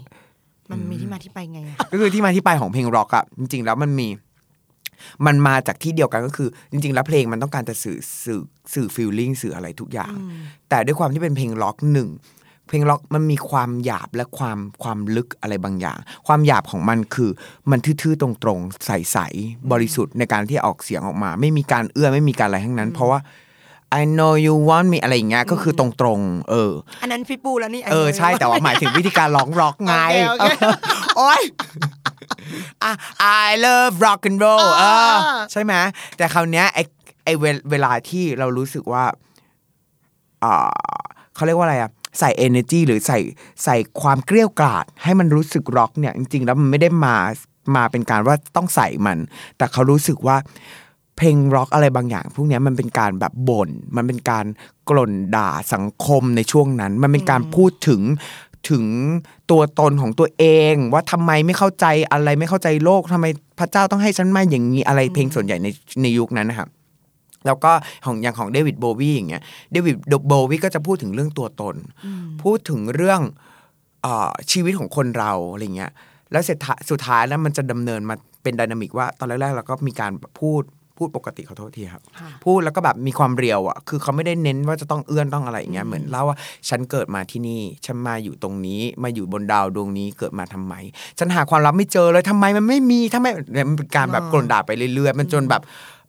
มันมีที่มาที่ไปไงก็คือที่มาที่ไปของเพลงร็อกอ่ะจริงๆแล้วมันมีมันมาจากที่เดียวกันก็คือจริงๆแล้วเพลงมันต้องการจะสื่อสื่อสื่อฟีลลิ่งสื่ออะไรทุกอย่างแต่ด้วยความที่เป็นเพลงล็อกหนึ่งเพลงล็อกมันมีความหยาบและความความลึกอะไรบางอย่างความหยาบของมันคือมันทื่อๆตรงๆใสๆบริสุทธิ์ในการที่ออกเสียงออกมาไม่มีการเอื้อไม่มีการอะไรทั้งนั้นเพราะว่า I know you want me อะไรอย่างเงี้ยก็คือตรงๆเอออันนั้นพี่ปูแล้วนี่เออใช่แต่ว่าหมายถึงวิธีการร้องล็อกไงโอ๊ยI love rock and roll เออใช่ไหมแต่คราวเนี้ยไอ้ไอ้เวลาที่เรารู้สึกว่าอ่าเขาเรียกว่าอะไรอ่ะใส่ energy หรือใส่ใส่ความเกรี้ยวกราดให้มันรู้สึกร็อกเนี่ยจริงๆแล้วมันไม่ได้มามาเป็นการว่าต้องใส่มันแต่เขารู้สึกว่าเพลงร็อกอะไรบางอย่างพวกนี้มันเป็นการแบบบ่นมันเป็นการกล่นด่าสังคมในช่วงนั้นมันเป็นการพูดถึงถึงตัวตนของตัวเองว่าทำไมไม่เข้าใจอะไรไม่เข้าใจโลกทำไมพระเจ้าต้องให้ฉันมาอย่างนี้อะไรเพลงส่วนใหญ่ในในยุคนั้นนะครับแล้วก็ของอย่างของเดวิดโบวีอย่างเงี้ยเดวิดโบวีก็จะพูดถึงเรื่องตัวตนพูดถึงเรื่องเอ่อชีวิตของคนเราอะไรเงี้ยแล้วสุดท้ายแล้วมันจะดำเนินมาเป็นไดนามิกว่าตอนแรกๆเราก็มีการพูดพูดปกติขอโทษทีครับพูดแล้วก็แบบมีความเรียวอ่ะคือเขาไม่ได้เน้นว่าจะต้องเอื้อนต้องอะไรอย่างเงี้ยเหมือนเล่าว่าฉันเกิดมาที่นี่ฉันมาอยู่ตรงนี้มาอยู่บนดาวดวงนี้เกิดมาทำไมฉันหาความลับไม่เจอเลยทำไมมันไม่มีทำไมมันเป็นการแบบกล่นด่าไปเรื่อยๆมันจนแบบ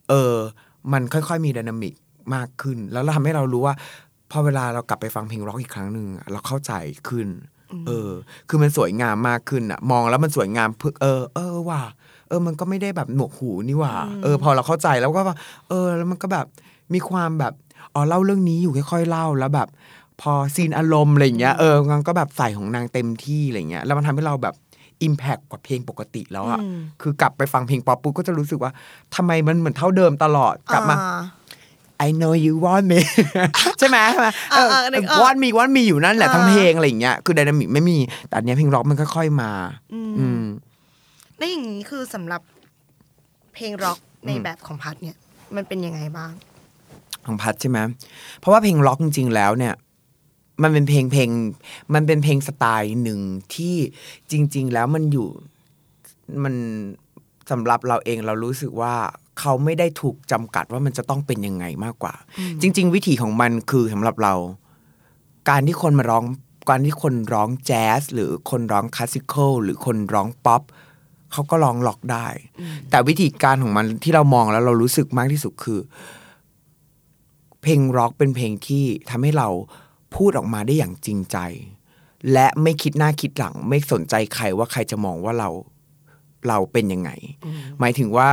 เออมันค่อยๆมีไดนามิกมากขึ้นแล้วทำให้เรารู้ว่าพอเวลาเรากลับไปฟังเพลงร็อกอีกครั้งนึงเราเข้าใจขึ้นเออคือมันสวยงามมากขึ้นอ่ะมองแล้วมันสวยงามเออเออว่า เออมันก็ไม่ได้แบบหนวกหูนี่หว่าเออพอเราเข้าใจแล้วก็ว่าเออแล้วมันก็แบบมีความแบบอ๋อเล่าเรื่องนี้อยู่ค่อยๆเล่าแล้วแบบพอซีนอารมณ์อะไรอย่างเงี้ยเออมันก็แบบใส่ของนางเต็มที่อะไรอย่างเงี้ยแล้วมันทำให้เราแบบอิมแพคกว่าเพลงปกติแล้วอะคือกลับไปฟังเพลงป๊อปปุ๊บก็จะรู้สึกว่าทำไมมันเหมือนเท่าเดิมตลอดกลับมาI know you want me ใช่ไหมใช่ไหม want me want me อยู่นั่นแหละทั้งเพลงอะไรอย่างเงี้ยคือไดนามิกไม่มีแต่อันเนี้ยเพลงร็อกมันค่อยๆมาอืมแล้วอย่างนี้คือสำหรับเพลงร็อกในแบบของพัทเนี่ยมันเป็นยังไงบ้างของพัทใช่ไหมเพราะว่าเพลงร็อกจริงๆแล้วเนี่ยมันเป็นเพลงเพลงมันเป็นเพลงสไตล์หนึ่งที่จริงๆแล้วมันอยู่มันสำหรับเราเองเรารู้สึกว่าเขาไม่ได้ถูกจำกัดว่ามันจะต้องเป็นยังไงมากกว่าจริงๆวิถีของมันคือสำหรับเราการที่คนมาร้องการที่คนร้องแจ๊สหรือคนร้องคลาสสิคอลหรือคนร้องป๊อปเขาก็ร้องล็อกได้แต่วิธีการของมันที่เรามองแล้วเรารู้สึกมากที่สุดคือเพลงร็อกเป็นเพลงที่ทำให้เราพูดออกมาได้อย่างจริงใจและไม่คิดหน้าคิดหลังไม่สนใจใครว่าใครจะมองว่าเราเราเป็นยังไงหมายถึงว่า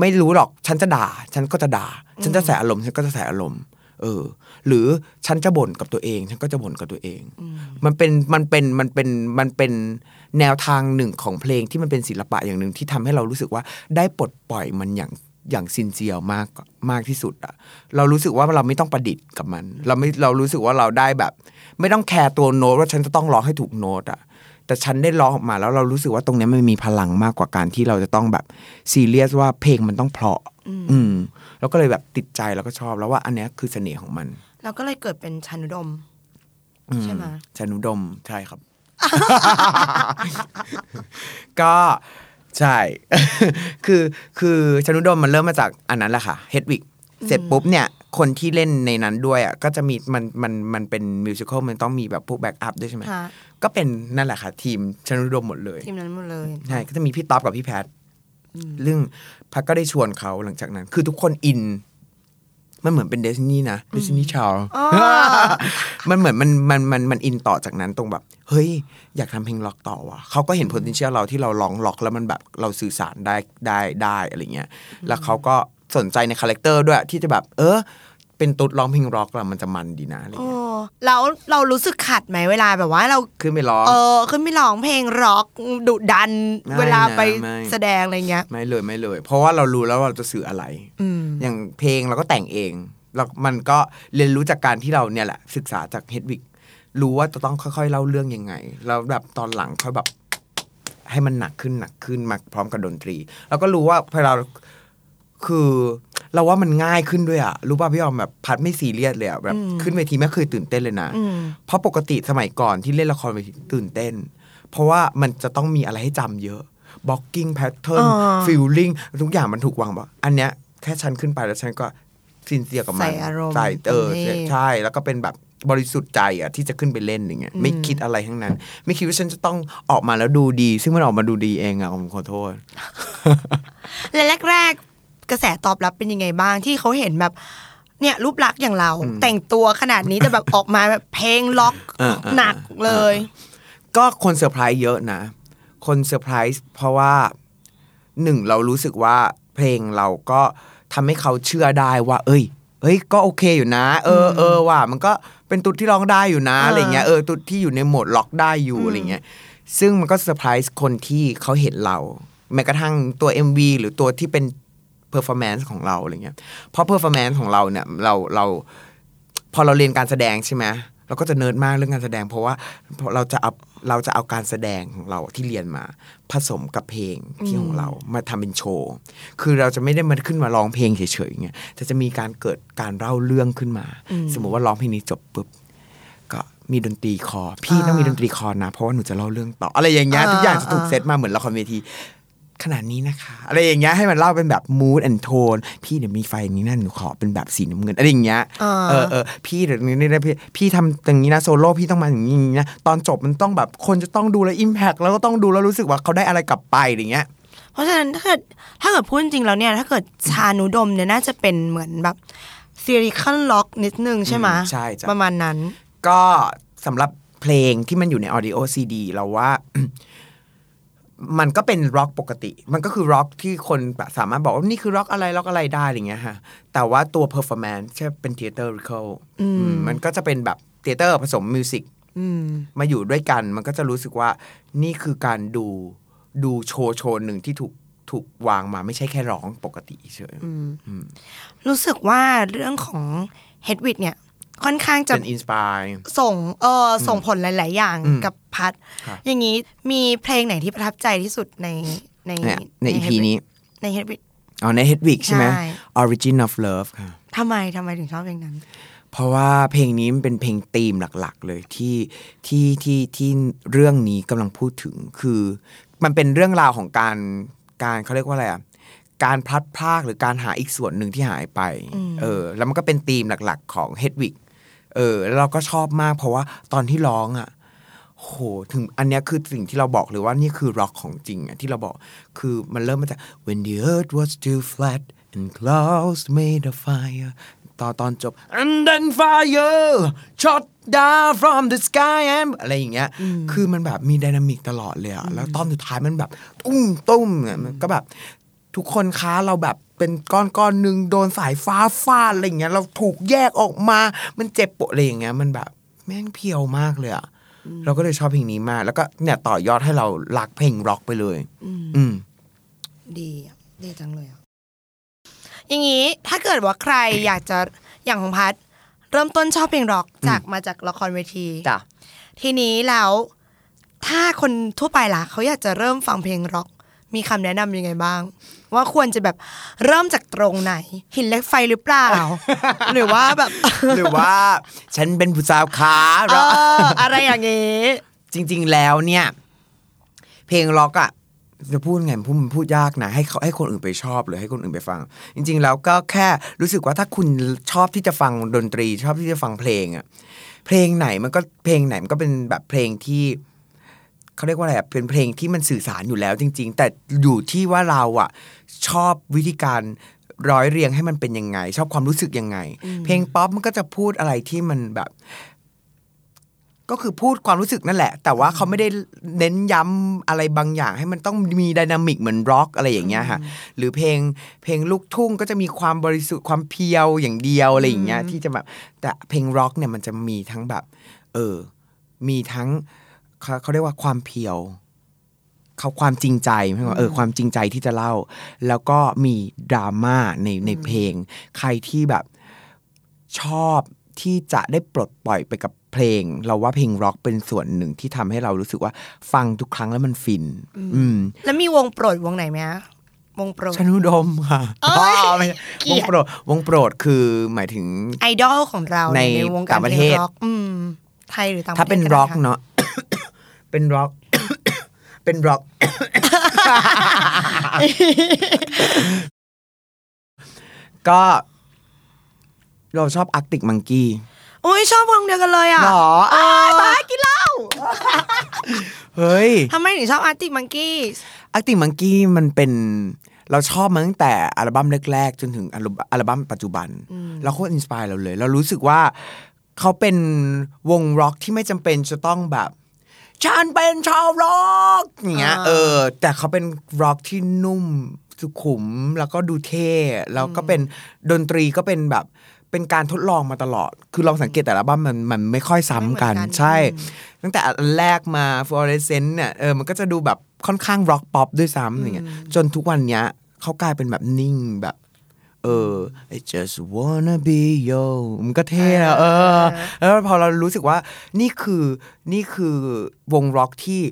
ไม่รู้หรอกฉันจะด่าฉันก็จะด่าฉันจะใส่อารมณ์ฉันก็จะใส่อารมณ์เออหรือฉันจะบ่นกับตัวเองฉันก็จะบ่นกับตัวเองมันเป็นมันเป็นมันเป็นมันเป็นแนวทางหนึ่งของเพลงที่มันเป็นศิลปะอย่างนึงที่ทำให้เรารู้สึกว่าได้ปลดปล่อยมันอย่างอย่างซินเจียมากมากที่สุดอะเรารู้สึกว่าเราไม่ต้องประดิษฐ์กับมันเราไม่เรารู้สึกว่าเราได้แบบไม่ต้องแคร์ตัวโน้ตว่าฉันจะต้องร้องให้ถูกโน้ตอะแต่ฉันได้ร้องออกมาแล้วเรารู้สึกว่าตรงนี้มันมีพลังมากกว่าการที่เราจะต้องแบบซีเรียสว่าเพลงมันต้องเพราะอืมแล้วก็เลยแบบติดใจแล้วก็ชอบแล้วว่าอันนี้คือเสน่ห์ของมันเราก็เลยเกิดเป็นชานุดมใช่ไหมชานุดมใช่ครับ ก็ใช่ คือคือชานุดมมันเริ่มมาจากอันนั้นแหละค่ะ Hedwig เสร็จปุ๊บเนี่ยคนที่เล่นในนั้นด้วยอ่ะก็จะมีมันมันมันเป็นมิวสิคัลมันต้องมีแบบพวกแบ็คอัพด้วยใช่มั้ยก็เป็นนั่นแหละค่ะทีมชนุดมหมดเลยทีมนั้นหมดเลยใช่ก็จะมีพี่ต๊อบกับพี่แพทเรื่องพัทก็ได้ชวนเขาหลังจากนั้นคือทุกคนอินมันเหมือนเป็นเดสนี่นะเดสนี่ชาวมันเหมือนมันมันมันมันอินต่อจากนั้นตรงแบบเฮ้ยอยากทำเพลงล็อกต่อว่ะเขาก็เห็น potential เราที่เราร้องล็อกแล้วมันแบบเราสื่อสารได้ได้ได้อะไรเงี้ยแล้วเขาก็สนใจในคาแรคเตอร์ด้วยที่จะแบบเออเป็นตุ๊ดร้องเพลงร็อกแล้วมันจะมันดีนะอะไรอย่างเงี้ยแล้วเรารู้สึกขัดไหมเวลาแบบว่าเราขึ้นไปร้องเออขึ้นไปร้องเพลงร็อกดุดันเวลาไปแสดงอะไรเงี้ยไม่เลยไม่เลยเพราะว่าเรารู้แล้วว่าเราจะสื่ออะไรอย่างเพลงเราก็แต่งเองแล้วมันก็เรียนรู้จากการที่เราเนี่ยแหละศึกษาจากHedwigรู้ว่าจะต้องค่อยๆเล่าเรื่องยังไงแล้วแบบตอนหลังค่อยแบบให้มันหนักขึ้นหนักขึ้นมาพร้อมกับดนตรีแล้วก็รู้ว่าพอเราคือเราว่ามันง่ายขึ้นด้วยอ่ะรู้ป่ะพี่ออมแบบพัดไม่ซีเรียสเลยอ่ะแบบขึ้นเวทีไม่เคยตื่นเต้นเลยนะเพราะปกติสมัยก่อนที่เล่นละครเวทีตื่นเต้นเพราะว่ามันจะต้องมีอะไรให้จำเยอะบล็อกกิ้งแพทเทิร์นฟีลลิ่งทุกอย่างมันถูกวางป่ะอันเนี้ยแค่ฉันขึ้นไปแล้วฉันก็ซินเซียกับมันใส่อารมณ์ใส่เออใช่แล้วก็เป็นแบบบริสุทธิ์ใจอ่ะที่จะขึ้นไปเล่นอย่างเงี้ยไม่คิดอะไรทั้งนั้นไม่คิดว่าฉันจะต้องออกมาแล้วดูดีซึ่งมันออกมาดูดีเองอ่ะผมขอโทษและแรกกระแสตอบรับเป็นยังไงบ้างที่เขาเห็นแบบเนี่ยรูปลักษณ์อย่างเราแต่งตัวขนาดนี้แต่แบบออกมาแบบเพลงล็อกหนักเลยก็คนเซอร์ไพรส์เยอะนะคนเซอร์ไพรส์เพราะว่าหนึ่งเรารู้สึกว่าเพลงเราก็ทำให้เขาเชื่อได้ว่าเอ้ยเอ้ยก็โอเคอยู่นะเออเออว่ามันก็เป็นตุ๊ดที่ร้องได้อยู่นะอะไรเงี้ยเออตุ๊ดที่อยู่ในโหมดล็อกได้อยู่อะไรเงี้ยซึ่งมันก็เซอร์ไพรส์คนที่เขาเห็นเราแม้กระทั่งตัว เอ็ม วี หรือตัวที่เป็นperformance ของเราอะไรเงี้ยเพราะ performance ของเราเนี่ยเราเราพอเราเรียนการแสดงใช่ไหมเราก็จะเนิร์ดมากเรื่องการแสดงเพราะว่าเราจะเอาเราจะเอาการแสดงของเราที่เรียนมาผสมกับเพลงที่ของเรามาทำเป็นโชว์คือเราจะไม่ได้มาขึ้นมาร้องเพลงเฉยๆอย่างเงี้ยแต่จะมีการเกิดการเล่าเรื่องขึ้นมาสมมติว่าร้องเพลงนี้จบปุ๊บก็มีดนตรีคอพี่ต้องมีดนตรีคอนะเพราะว่าหนูจะเล่าเรื่องต่ออะไรอย่างเงี้ยทุกอย่างจะถูกเซตมาเหมือนละครเวทีขนาดนี้นะคะอะไรอย่างเงี้ยให้มันเล่าเป็นแบบ mood and tone พี่เดี๋ยวมีไฟนี้นั่นหนูขอเป็นแบบสีน้ำเงินอะไรอย่างเงี้ยเออเออพี่เดี๋ยวนี้นะพี่พี่ทำอย่างนี้นะโซโล่พี่ต้องมาอย่างนี้นะตอนจบมันต้องแบบคนจะต้องดูแล้ว impact แล้วก็ต้องดูแล้วรู้สึกว่าเขาได้อะไรกลับไปอะไรเงี้ยเพราะฉะนั้นถ้าเกิดถ้าเกิดพูดจริงแล้วเนี่ยถ้าเกิดชานุดมเนี่ยน่าจะเป็นเหมือนแบบซีรีคัลล็อกนิดนึงใช่ไหมใช่จ้ะประมาณนั้นก็สำหรับเพลงที่มันอยู่ใน audio ซี ดี เราว่า มันก็เป็นร็อกปกติมันก็คือร็อกที่คนแบบสามารถบอกว่านี่คือร็อกอะไรร็อกอะไรได้อะไรเงี้ยฮะแต่ว่าตัวเพอร์ฟอร์แมนซ์ใช่เป็นเธียเตอร์ริคอลมันก็จะเป็นแบบเธียเตอร์ผสมมิวสิกมาอยู่ด้วยกันมันก็จะรู้สึกว่านี่คือการดูดูโชว์โชว์หนึ่งที่ถูกถูกวางมาไม่ใช่แค่ร้องปกติเฉยรู้สึกว่าเรื่องของ Hedwig เนี่ยค่อนข้างจะส่งเออส่งผลหลายๆอย่างกับพัดอย่างนี้มีเพลงไหนที่ประทับใจที่สุดในในใน อี พี นี้ใน Hedwig อ๋อใน Hedwig ใช่ไหม Origin of Love ค่ะทำไมทำไมถึงชอบเพลงนั้นเพราะว่าเพลงนี้มันเป็นเพลงธีมหลักๆเลยที่ที่ที่ที่เรื่องนี้กำลังพูดถึงคือมันเป็นเรื่องราวของการการเขาเรียกว่าอะไรอ่ะการพลัดพรากหรือการหาอีกส่วนหนึ่งที่หายไปเออแล้วมันก็เป็นธีมหลักๆของ Hedwig เออแล้วเราก็ชอบมากเพราะว่าตอนที่ร้องอ่ะโหถึงอันเนี้ยคือสิ่งที่เราบอกเลยว่านี่คือร็อกของจริงอ่ะที่เราบอกคือมันเริ่มมาจาก When the earth was too flat and clouds made a fire ตอนตอนจบ And then fire shot down from the sky and อะไรอย่างเงี้ยคือมันแบบมีไดนามิกตลอดเลยอ่ะแล้วตอนสุดท้ายมันแบบตุ้มตุ้มเนี่ยมันก็แบบทุกคนคะเราแบบเป็นก้อนๆนึงโดนสายฟ้าฟาดอะไรอย่างเงี้ยเราถูกแยกออกมามันเจ็บปวดอะไรอย่างเงี้ยมันแบบแม่งเพียวมากเลยอ่ะเราก็เลยชอบเพลงนี้มากแล้วก็เนี่ยต่อยอดให้เรารักเพลงร็อกไปเลยอืมดีอ่ะดีจังเลยอ่ะอย่างงี้ถ้าเกิดว่าใครอยากจะอย่างของพัดเริ่มต้นชอบเพลงร็อกจากมาจากละครเวทีจ้ะทีนี้แล้วถ้าคนทั่วไปล่ะเขาอยากจะเริ่มฟังเพลงร็อกมีคำแนะนำยังไงบ้างว่าควรจะแบบเริ่มจากตรงไหนหินเล็กไฟหรือเปล่า หรือว่าแบบ หรือว่าฉันเป็นผู้สาวขาหรอ อะไรอย่างงี้จริงๆแล้วเนี่ยเพลงร็อกอ่ะจะพูดไงพูดพูดยากนะให้เขาให้คนอื่นไปชอบหรือให้คนอื่นไปฟังจริงๆแล้วก็แค่รู้สึกว่าถ้าคุณชอบที่จะฟังดนตรีชอบที่จะฟังเพลงอ่ะเพลงไหนมันก็เพลงไหนมันก็เป็นแบบเพลงที่เขาเรียกว่าอะไรเป็นเพลงที่มันสื่อสารอยู่แล้วจริงๆแต่อยู่ที่ว่าเราอ่ะชอบวิธีการร้อยเรียงให้มันเป็นยังไงชอบความรู้สึกยังไงเพลงป๊อปมันก็จะพูดอะไรที่มันแบบก็คือพูดความรู้สึกนั่นแหละแต่ว่าเขาไม่ได้เน้นย้ำอะไรบางอย่างให้มันต้องมีไดนามิกเหมือนร็อกอะไรอย่างเงี้ยค่ะหรือเพลงเพลงลูกทุ่งก็จะมีความบริสุทธิ์ความเพียวอย่างเดียวอะไรอย่างเงี้ยที่จะแบบแต่เพลงร็อกเนี่ยมันจะมีทั้งแบบเออมีทั้งเขาเรียกว่าความเพียวเขาความจริงใจไม่ว่าเออความจริงใจที่จะเล่าแล้วก็มีดราม่าในในเพลงใครที่แบบชอบที่จะได้ปลดปล่อยไปกับเพลงเราว่าเพลงร็อกเป็นส่วนหนึ่งที่ทำให้เรารู้สึกว่าฟังทุกครั้งแล้วมันฟินอืมแล้วมีวงโปรดวงไหนไหมคะวงโปรดชนุดมค่ะวงโปรดวงโปรดคือหมายถึงไอดอลของเราในวงการเพลงร็อกไทยหรือต่างประเทศถ้าเป็นร็อกเนาะเป็นร็อกเป็นร็อกก็เราชอบ Arctic Monkeys โอ้ยชอบวงเดียวกันเลยอ่ะหรออ้าวตายกินเหล้าเฮ้ยทำไมถึงชอบ Arctic Monkeys Arctic Monkeys มันเป็นเราชอบมาตั้งแต่อัลบั้มแรกๆจนถึงอัลบั้มปัจจุบันเราโคตรอินสไปร์เราเลยเรารู้สึกว่าเขาเป็นวงร็อกที่ไม่จำเป็นจะต้องแบบฉันเป็นชาวร็อกอย่างเงี้ยเออแต่เขาเป็นร็อกที่นุ่มสุขุมแล้วก็ดูเท่แล้วก็เป็นดนตรีก็เป็นแบบเป็นการทดลองมาตลอดคือลองสังเกตแต่ละบ้านมันมันไม่ค่อยซ้ำกันใช่ตั้งแต่อันแรกมา Fluorescent เนี่ยเออมันก็จะดูแบบค่อนข้างร็อกป๊อปด้วยซ้ำอย่างเงี้ยจนทุกวันเนี้ยเขากลายเป็นแบบนิ่งแบบเออ I just wanna be you มันก็เท่แล้วเออแล้วพอเรารู้สึกว่านี่คือนี่คือวงร็อกที่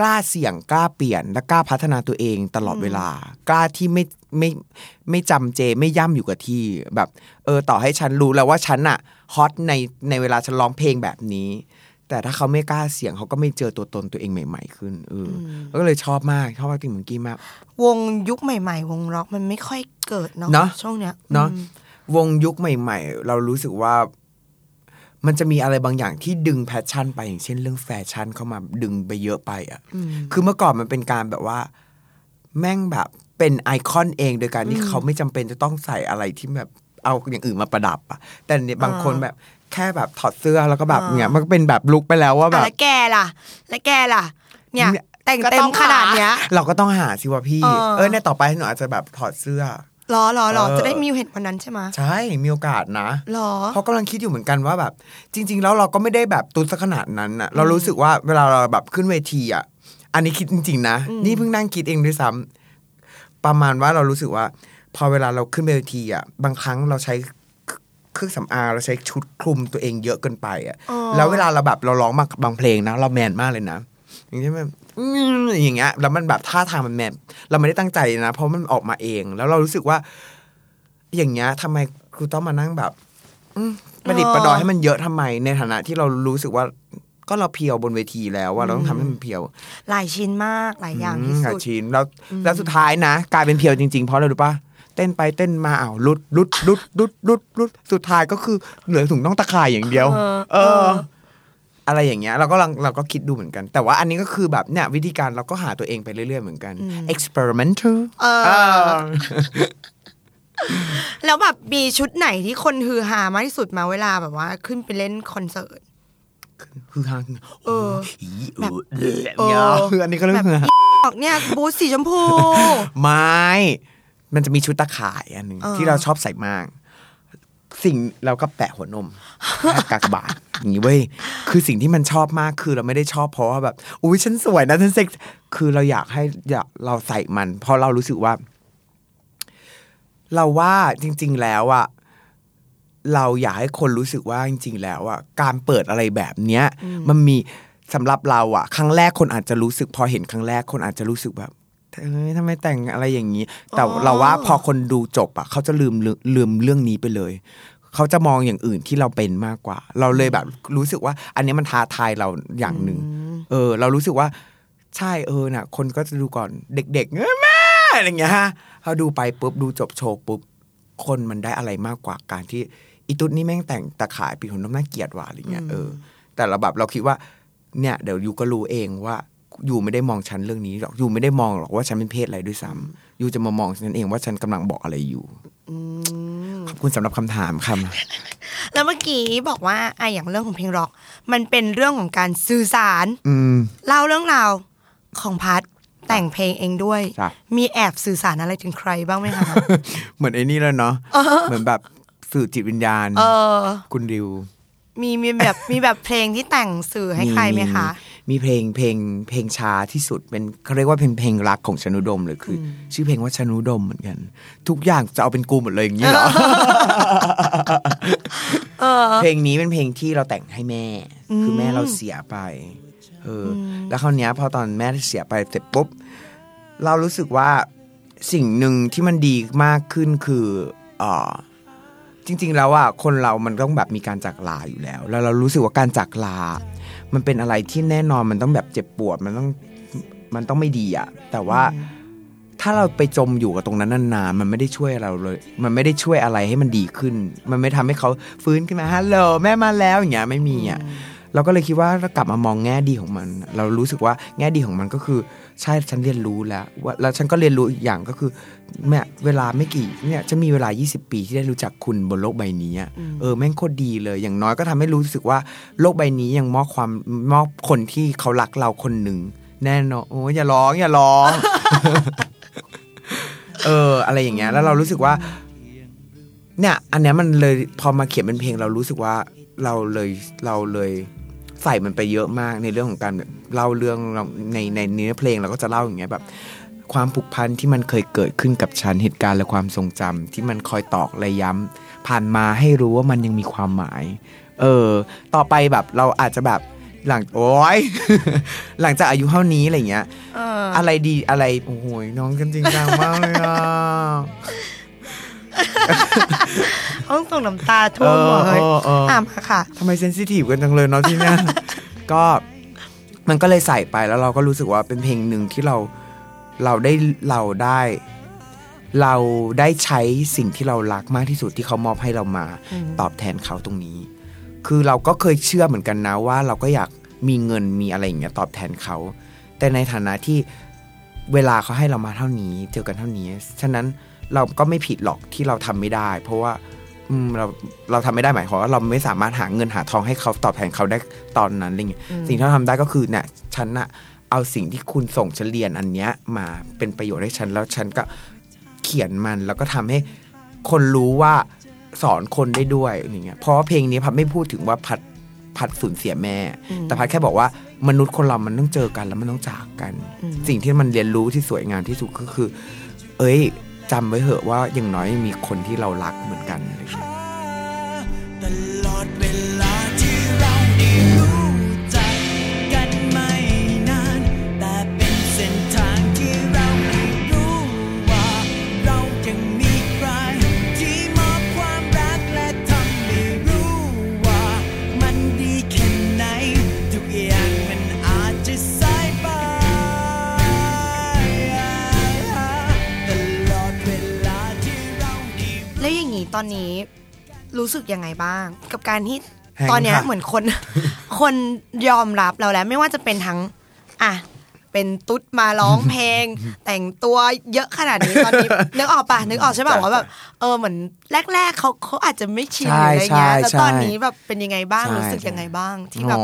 กล้าเสี่ยงกล้าเปลี่ยนและกล้าพัฒนาตัวเองตลอดเวลากล้าที่ไม่ไม่ไม่จำเจไม่ย่ำอยู่กับที่แบบเออต่อให้ฉันรู้แล้วว่าฉันอะฮอตในในเวลาฉันร้องเพลงแบบนี้แต่ถ้าเขาไม่กล้าเสี่ยงเขาก็ไม่เจอตัวตนตัวเองใหม่ๆขึ้นเออก็เลยชอบมากชอบมากติ่งมังกี้มากวงยุคใหม่ๆวงร็อกมันไม่ค่อยเกิดเนาะช่วงเนี้ยเนาะวงยุคใหม่ๆเรารู้สึกว่ามันจะมีอะไรบางอย่างที่ดึงแพชชั่นไปอย่างเช่นเรื่องแฟชั่นเข้ามาดึงไปเยอะไปอ่ะคือเมื่อก่อนมันเป็นการแบบว่าแม่งแบบเป็นไอคอนเองโดยการที่เขาไม่จำเป็นจะต้องใส่อะไรที่แบบเอาอย่างอื่นมาประดับอ่ะแต่บางคนแบบแค่แบบถอดเสื้อแล้วก็แบบเนี้ยมันก็เป็นแบบลุกไปแล้วว่าแบบแล้วแกล่ะแล้วแกล่ะเนี่ย แต่งเต็มขนาดเนี้ยเราก็ต้องหาสิวะพี่เออในต่อไปหนูอาจจะแบบถอดเสื้อรอรอรอจะได้มีเหตุวันนั้นใช่ไหมใช่มีโอกาสนะรอเพราะกำลังคิดอยู่เหมือนกันว่าแบบจริงๆแล้วเราก็ไม่ได้แบบตุ้นซะขนาดนั้นอ่ะเรารู้สึกว่าเวลาเราแบบขึ้นเวทีอ่ะอันนี้คิดจริงๆนะนี่เพิ่งนั่งคิดเองด้วยซ้ำประมาณว่าเรารู้สึกว่าพอเวลาเราขึ้นเวทีอ่ะบางครั้งเราใช้เครื่องสำอางเราใช้ชุดคลุมตัวเองเยอะเกินไปอ่ะแล้วเวลาเราแบบเราร้องมาบางเพลงนะเราแมนมากเลยนะอย่างเช่นแบบอย่างเงี้ยแล้วมันแบบท่าทางมันแมนเราไม่ได้ตั้งใจนะเพราะมันออกมาเองแล้วเรารู้สึกว่าอย่างเงี้ยทำไมกูต้องมานั่งแบบประดิษฐ์ประดอยให้มันเยอะทำไมในฐานะที่เรารู้สึกว่าก็เราเพียวบนเวทีแล้วว่าเราต้องทำให้มันเพียวหลายชิ้นมากหลายอย่างที่สุดหลายชิ้นแล้วแล้วสุดท้ายนะกลายเป็นเพียวจริงๆเพราะอะไรรู้ป่ะเต้นไปเต้นมาอ้าวลุดลุดลุดลุดลุดลุดสุดท้ายก็คือเหลือถุงต้องตะข่ายอย่างเดียวเอออะไรอย่างเงี้ยเราก็เราก็คิดดูเหมือนกันแต่ว่าอันนี้ก็คือแบบเนี่ยวิธีการเราก็หาตัวเองไปเรื่อยๆเหมือนกัน experimenter เออ แล้วแบบมีชุดไหนที่คนฮือฮามากที่สุดมาเวลาแบบว่าขึ้นไปเล่นคอนเสิร์ตฮือฮาเออแบบเงี้ยคืออันนี้ก็เรื่องออกเนี่ยบูทสีชมพูไม่มันจะมีชุดตะข่ายอันนึงที่เราชอบใส่มากสิ่งเราก็แปะหัวนมกากบาทอย่างนี้เว้ยคือสิ่งที่มันชอบมากคือเราไม่ได้ชอบเพราะว่าแบบอุ๊ยฉันสวยนะฉันเซ็กซ์คือเราอยากให้อยากเราใส่มันเพราะเรารู้สึกว่าเราว่าจริงๆแล้วอ่ะเราอยากให้คนรู้สึกว่าจริงๆแล้วอ่ะการเปิดอะไรแบบเนี้ยมันมีสำหรับเราอ่ะครั้งแรกคนอาจจะรู้สึกพอเห็นครั้งแรกคนอาจจะรู้สึกแบบทำไมแต่งอะไรอย่างนี้แต่เราว่าพอคนดูจบอ่ะเขาจะลืมลืมเรื่องนี้ไปเลยเขาจะมองอย่างอื่นที่เราเป็นมากกว่าเราเลยแบบรู้สึกว่าอันนี้มันท้าทายเราอย่างหนึ่งเออเรารู้สึกว่าใช่เออน่ะคนก็จะดูก่อนเด็กๆแม่อะไรอย่างเงี้ยเขาดูไปปุ๊บดูจบโชว์ปุ๊บคนมันได้อะไรมากกว่าการที่อีตุ๊ดนี่แม่งแต่งตะข่ายปีหุ่นน้ำหน้าเกียดว่ะอะไรเงี้ยเออแต่เราแบบเราคิดว่าเนี่ยเดี๋ยวยูก็รู้เองว่าอยู่ไม่ได้มองฉันเรื่องนี้หรอกอยู่ไม่ได้มองหรอกว่าฉันเป็นเพศอะไรด้วยซ้ำอยู่จะมามองฉันเองว่าฉันกำลังบอกอะไรอยู่ขอบคุณสำหรับคำถามค่ะแล้วเมื่อกี้บอกว่าไออย่างเรื่องของเพลงร็อกมันเป็นเรื่องของการสื่อสารเล่าเรื่องราวของพัทแต่งเพลงเองด้วยมีแอบสื่อสารอะไรถึงใครบ้างไหมคะเหมือนไอ้นี่แล้วเนาะเหมือนแบบสื่อจิตวิญญาณคุณดิวมีมีแบบมีแบบเพลงที่แต่งสื่อให้ใครไหมคะมีเพลงเพลงเพลงช้าที่สุดเป็นเขาเรียกว่าเป็นเพลงรักของชนุดมเลยคือชื่อเพลงว่าชนุดมเหมือนกันทุกอย่างจะเอาเป็นกูหมดเลยอย่างนี้เหรอเพลงนี้เป็นเพลงที่เราแต่งให้แม่คือแม่เราเสียไปเออแล้วคราวนี้พอตอนแม่เสียไปเสร็จปุ๊บเรารู้สึกว่าสิ่งหนึ่งที่มันดีมากขึ้นคืออ่าจริงๆแล้วอ่ะคนเรามันต้องแบบมีการจากลาอยู่แล้วแล้วเรารู้สึกว่าการจากลามันเป็นอะไรที่แน่นอนมันต้องแบบเจ็บปวดมันต้องมันต้องไม่ดีอ่ะแต่ว่าถ้าเราไปจมอยู่กับตรงนั้นนานๆมันไม่ได้ช่วยเราเลยมันไม่ได้ช่วยอะไรให้มันดีขึ้นมันไม่ทำให้เขาฟื้นขึ้นมาฮัลโหลแม่มาแล้วอย่างเงี้ยไม่มีอ่ะเราก็เลยคิดว่าเรากลับมามองแง่ดีของมันเรารู้สึกว่าแง่ดีของมันก็คือใช่ฉันเรียนรู้แล้วว่าแล้วฉันก็เรียนรู้อีกอย่างก็คือแม่เวลาไม่กี่เนี่ยจะมีเวลายี่สิบปีที่ได้รู้จักคุณบนโลกใบนี้เออแม่งโคตรดีเลยอย่างน้อยก็ทำให้รู้สึกว่าโลกใบนี้ยังมอบความมอบคนที่เขารักเราคนหนึ่งแน่นอนโอ้ยอย่าร้องอย่าร้อง เอออะไรอย่างเงี้ยแล้วเรารู้สึกว่าเนี่ยอันเนี้ยมันเลยพอมาเขียนเป็นเพลงเรารู้สึกว่าเราเลยเราเลยใส่มันไปเยอะมากในเรื่องของการเล่าเรื่องในในเนื้อเพลงเราก็จะเล่าอย่างเงี้ยแบบความผูกพันที่มันเคยเกิดขึ้นกับฉันเหตุการณ์และความทรงจำที่มันคอยตอกและย้ำผ่านมาให้รู้ว่ามันยังมีความหมายเออต่อไปแบบเราอาจจะแบบหลังโอ๊ย หลังจากอายุเท่านี้อะไรเงี้ย อ, อะไรดีอะไรโอ้โหน้องกันจริงจังมากเลยอ่ะต้องส่งน้ำตาท่วมเลยอ่ะค่ะทำไมเซนซิทีฟกันจังเลยเนาะที่นั่นก็มันก็เลยใส่ไปแล้วเราก็รู้สึกว่าเป็นเพลงหนึ่งที่เราเราได้เราได้เราได้ใช้สิ่งที่เรารักมากที่สุดที่เขามอบให้เรามาตอบแทนเขาตรงนี้คือเราก็เคยเชื่อเหมือนกันนะว่าเราก็อยากมีเงินมีอะไรอย่างเงี้ยตอบแทนเขาแต่ในฐานะที่เวลาเขาให้เรามาเท่านี้เจอกันเท่านี้ฉะนั้นเราก็ไม่ผิดหรอกที่เราทำไม่ได้เพราะว่าเราเราทำไม่ได้หมายความว่าเราไม่สามารถหาเงินหาทองให้เขาตอบแทนเขาได้ตอนนั้นอะไรเงี้ยสิ่งที่เราทำได้ก็คือเนี่ยฉันน่ะเอา เอาสิ่งที่คุณส่งฉันเรียนอันเนี้ยมาเป็นประโยชน์ให้ฉันแล้วฉันก็เขียนมันแล้วก็ทำให้คนรู้ว่าสอนคนได้ด้วยอย่างเงี้ยเพราะเพลงนี้พัดไม่พูดถึงว่าพัดพัดสูญเสียแม่แต่พัดแค่บอกว่ามนุษย์คนเรามันต้องเจอกันแล้วมันต้องจากกันสิ่งที่มันเรียนรู้ที่สวยงามที่สุดก็คือเอ้ยจำไว้เถอะว่าอย่างน้อยมีคนที่เรารักเหมือนกันตลอดเวลาที่เราได้รู้จักกันไม่นานแต่เป็นเส้นทางที่เราไม่รู้ว่าเรายังมีใครที่มอบความรักและทำให้รู้ว่ามันดีแค่ไหนทุกอย่างมันอาจจะสายไปตลอดเวลาที่เราได้แล้วอย่างนี้ตอนนี้รู้สึกยังไงบ้างกับการที่ตอนเนี้ยเหมือนคนคนยอมรับเราแล้วไม่ว่าจะเป็นทั้งอ่ะเป็นตุ๊ดมาร้องเพลงแต่งตัวเยอะขนาดนี้ตอนนี้นึกออกป่ะนึกออกใช่ป่ะว่าแบบเออเหมือนแรกๆเขาเขาอาจจะไม่ชินอะไรเงี้ยแต่ตอนนี้แบบเป็นยังไงบ้างรู้สึกยังไงบ้างที่แบบ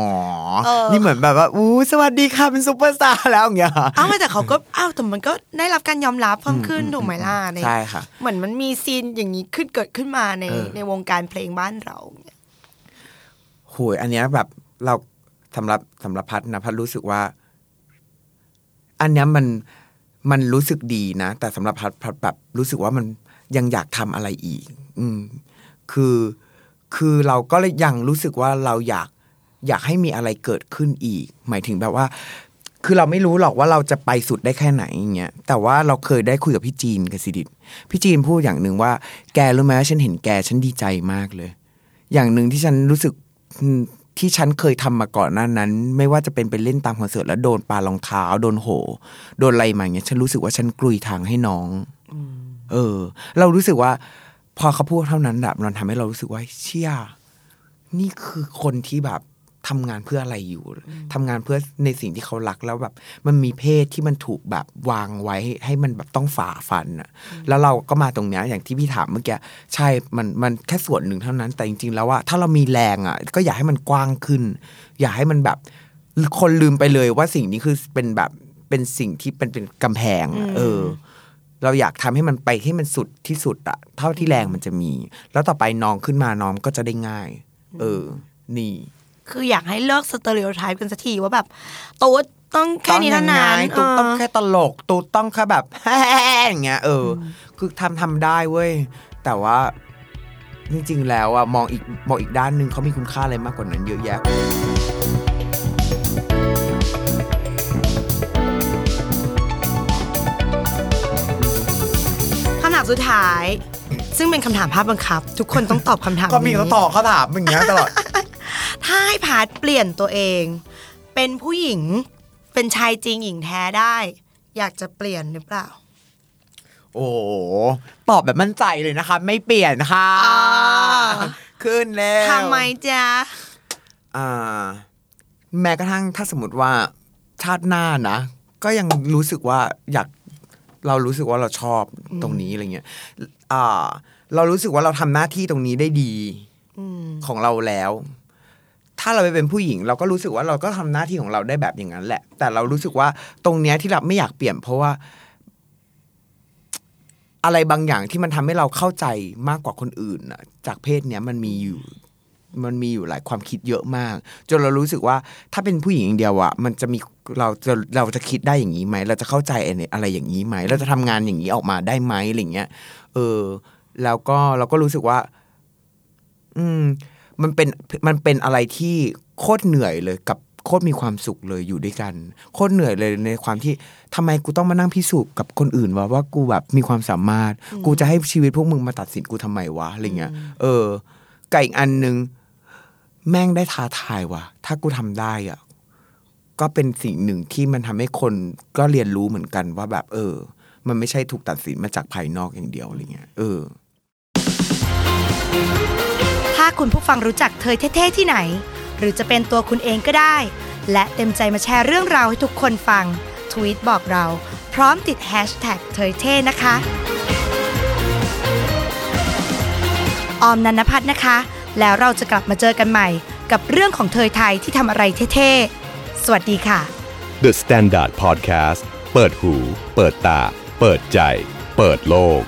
นี่เหมือนแบบว่าอู้สวัสดีค่ะเป็นซุปเปอร์สตาร์แล้วอย่างเงี้ยอ้าวแต่เขาก็อ้าวแต่มันก็ได้รับการยอมรับเพิ่มขึ้นถูกไหมล่ะในเหมือนมันมีซีนอย่างนี้ขึ้นเกิดขึ้นมาในในวงการเพลงบ้านเราโหยอันเนี้ยแบบเราสำหรับสำหรับพัดนะพัดรู้สึกว่าอันนี้มันมันรู้สึกดีนะแต่สำหรับพัดพัดแบบรู้สึกว่ามันยังอยากทำอะไรอีกอืมคือคือเราก็ยังรู้สึกว่าเราอยากอยากให้มีอะไรเกิดขึ้นอีกหมายถึงแบบว่าคือเราไม่รู้หรอกว่าเราจะไปสุดได้แค่ไหนอย่างเงี้ยแต่ว่าเราเคยได้คุยกับพี่จีนกับสิดิษฐ์พี่จีนพูดอย่างนึงว่าแกรู้ไหมว่าฉันเห็นแกฉันดีใจมากเลยอย่างนึงที่ฉันรู้สึกที่ฉันเคยทำมาก่อนหน้านั้นไม่ว่าจะเป็นไปเล่นตามคอนเสิร์ตแล้วโดนปารองเท้าโดนโหโดนอะไรมาอย่างเงี้ยฉันรู้สึกว่าฉันกลุยทางให้น้องเออเรารู้สึกว่าพอเขาพูดเท่านั้นแบบมันทำให้เรารู้สึกว่าเชี่ยนี่คือคนที่แบบทำงานเพื่ออะไรอยู่ทำงานเพื่อในสิ่งที่เขารักแล้วแบบมันมีเพศที่มันถูกแบบวางไว้ให้มันแบบต้องฝ่าฟันอ่ะแล้วเราก็มาตรงเนี้ยอย่างที่พี่ถามเมื่อกี้ใช่มันมันแค่ส่วนหนึ่งเท่านั้นแต่จริงๆแล้วว่าถ้าเรามีแรงอ่ะก็อยากให้มันกว้างขึ้นอยากให้มันแบบคนลืมไปเลยว่าสิ่งนี้คือเป็นแบบเป็นสิ่งที่เป็นเป็นกำแพงเออเราอยากทำให้มันไปให้มันสุดที่สุดอ่ะเท่าที่แรงมันจะมีแล้วต่อไปน้องขึ้นมาน้องก็จะได้ง่ายเออนี่คืออยากให้เลิกสเตอริโอไทป์กันสักทีว่าแบบตุ๊ดต้องแค่นี้เท่านั้นตุ๊ดต้องแค่ตลกตุ๊ดต้องแค่แบบแฮ่ๆอย่างเงี้ยเออคือทำทำได้เว้ยแต่ว่าจริงๆแล้วอะมองอีกมองอีกด้านนึงเขามีคุณค่าอะไรมากกว่านั้นเยอะแยะคำถามสุดท้ายซึ่งเป็นคำถามภาพบังคับทุกคนต้องตอบคำถามนี้ก็มีเขาตอบเขาถามอย่างเงี้ยตลอดถ้าให้พัดเปลี่ยนตัวเองเป็นผู้หญิงเป็นชายจริงหญิงแท้ได้อยากจะเปลี่ยนหรือเปล่าโอ้ตอบแบบมั่นใจเลยนะคะไม่เปลี่ยนค่ะขึ้นแล้วทำไมจ๊ะอ่าแม้กระทั่งถ้าสมมติว่าชาติหน้านะก็ยังรู้สึกว่าอยากเรารู้สึกว่าเราชอบตรงนี้อะไรเงี้ยอ่าเรารู้สึกว่าเราทำหน้าที่ตรงนี้ได้ดีของเราแล้วถ้าเราไปเป็นผู้หญิงเราก็รู้สึกว่าเราก็ทำหน้าที่ของเราได้แบบอย่างนั้นแหละแต่เรารู้สึกว่าตรงเนี้ยที่เราไม่อยากเปลี่ยนเพราะว่าอะไรบางอย่างที่มันทำให้เราเข้าใจมากกว่าคนอื่นน่ะจากเพศเนี้ยมันมีอยู่มันมีอยู่หลายความคิดเยอะมากจนเรารู้สึกว่าถ้าเป็นผู้หญิงอย่างเดียวอ่ะมันจะมีเราจะเราจะคิดได้อย่างนี้ไหมเราจะเข้าใจอะไรอย่างนี้ไหมเราจะทำงานอย่างนี้ออกมาได้ไหมอะไรเงี้ยเออแล้วก็เราก็รู้สึกว่าอืมมันเป็นมันเป็นอะไรที่โคตรเหนื่อยเลยกับโคตรมีความสุขเลยอยู่ด้วยกันโคตรเหนื่อยเลยในความที่ทำไมกูต้องมานั่งพิสูจน์กับคนอื่นวะว่ากูแบบมีความสามารถกูจะให้ชีวิตพวกมึงมาตัดสินกูทำไมวะอะไรเงี้ยเออกับอีกอันนึงแม่งได้ท้าทายวะถ้ากูทำได้อ่ะก็เป็นสิ่งหนึ่งที่มันทำให้คนก็เรียนรู้เหมือนกันว่าแบบเออมันไม่ใช่ถูกตัดสินมาจากภายนอกอย่างเดียวอะไรเงี้ยเออถ้าคุณผู้ฟังรู้จักเธอเท่ๆที่ไหนหรือจะเป็นตัวคุณเองก็ได้และเต็มใจมาแชร์เรื่องราวให้ทุกคนฟังทวีตบอกเราพร้อมติดแฮชแท็กเธอเท่นะคะออมนันทพัฒน์นะคะแล้วเราจะกลับมาเจอกันใหม่กับเรื่องของเธอไทยที่ทำอะไรเท่ๆสวัสดีค่ะ The Standard Podcast เปิดหูเปิดตาเปิดใจเปิดโลก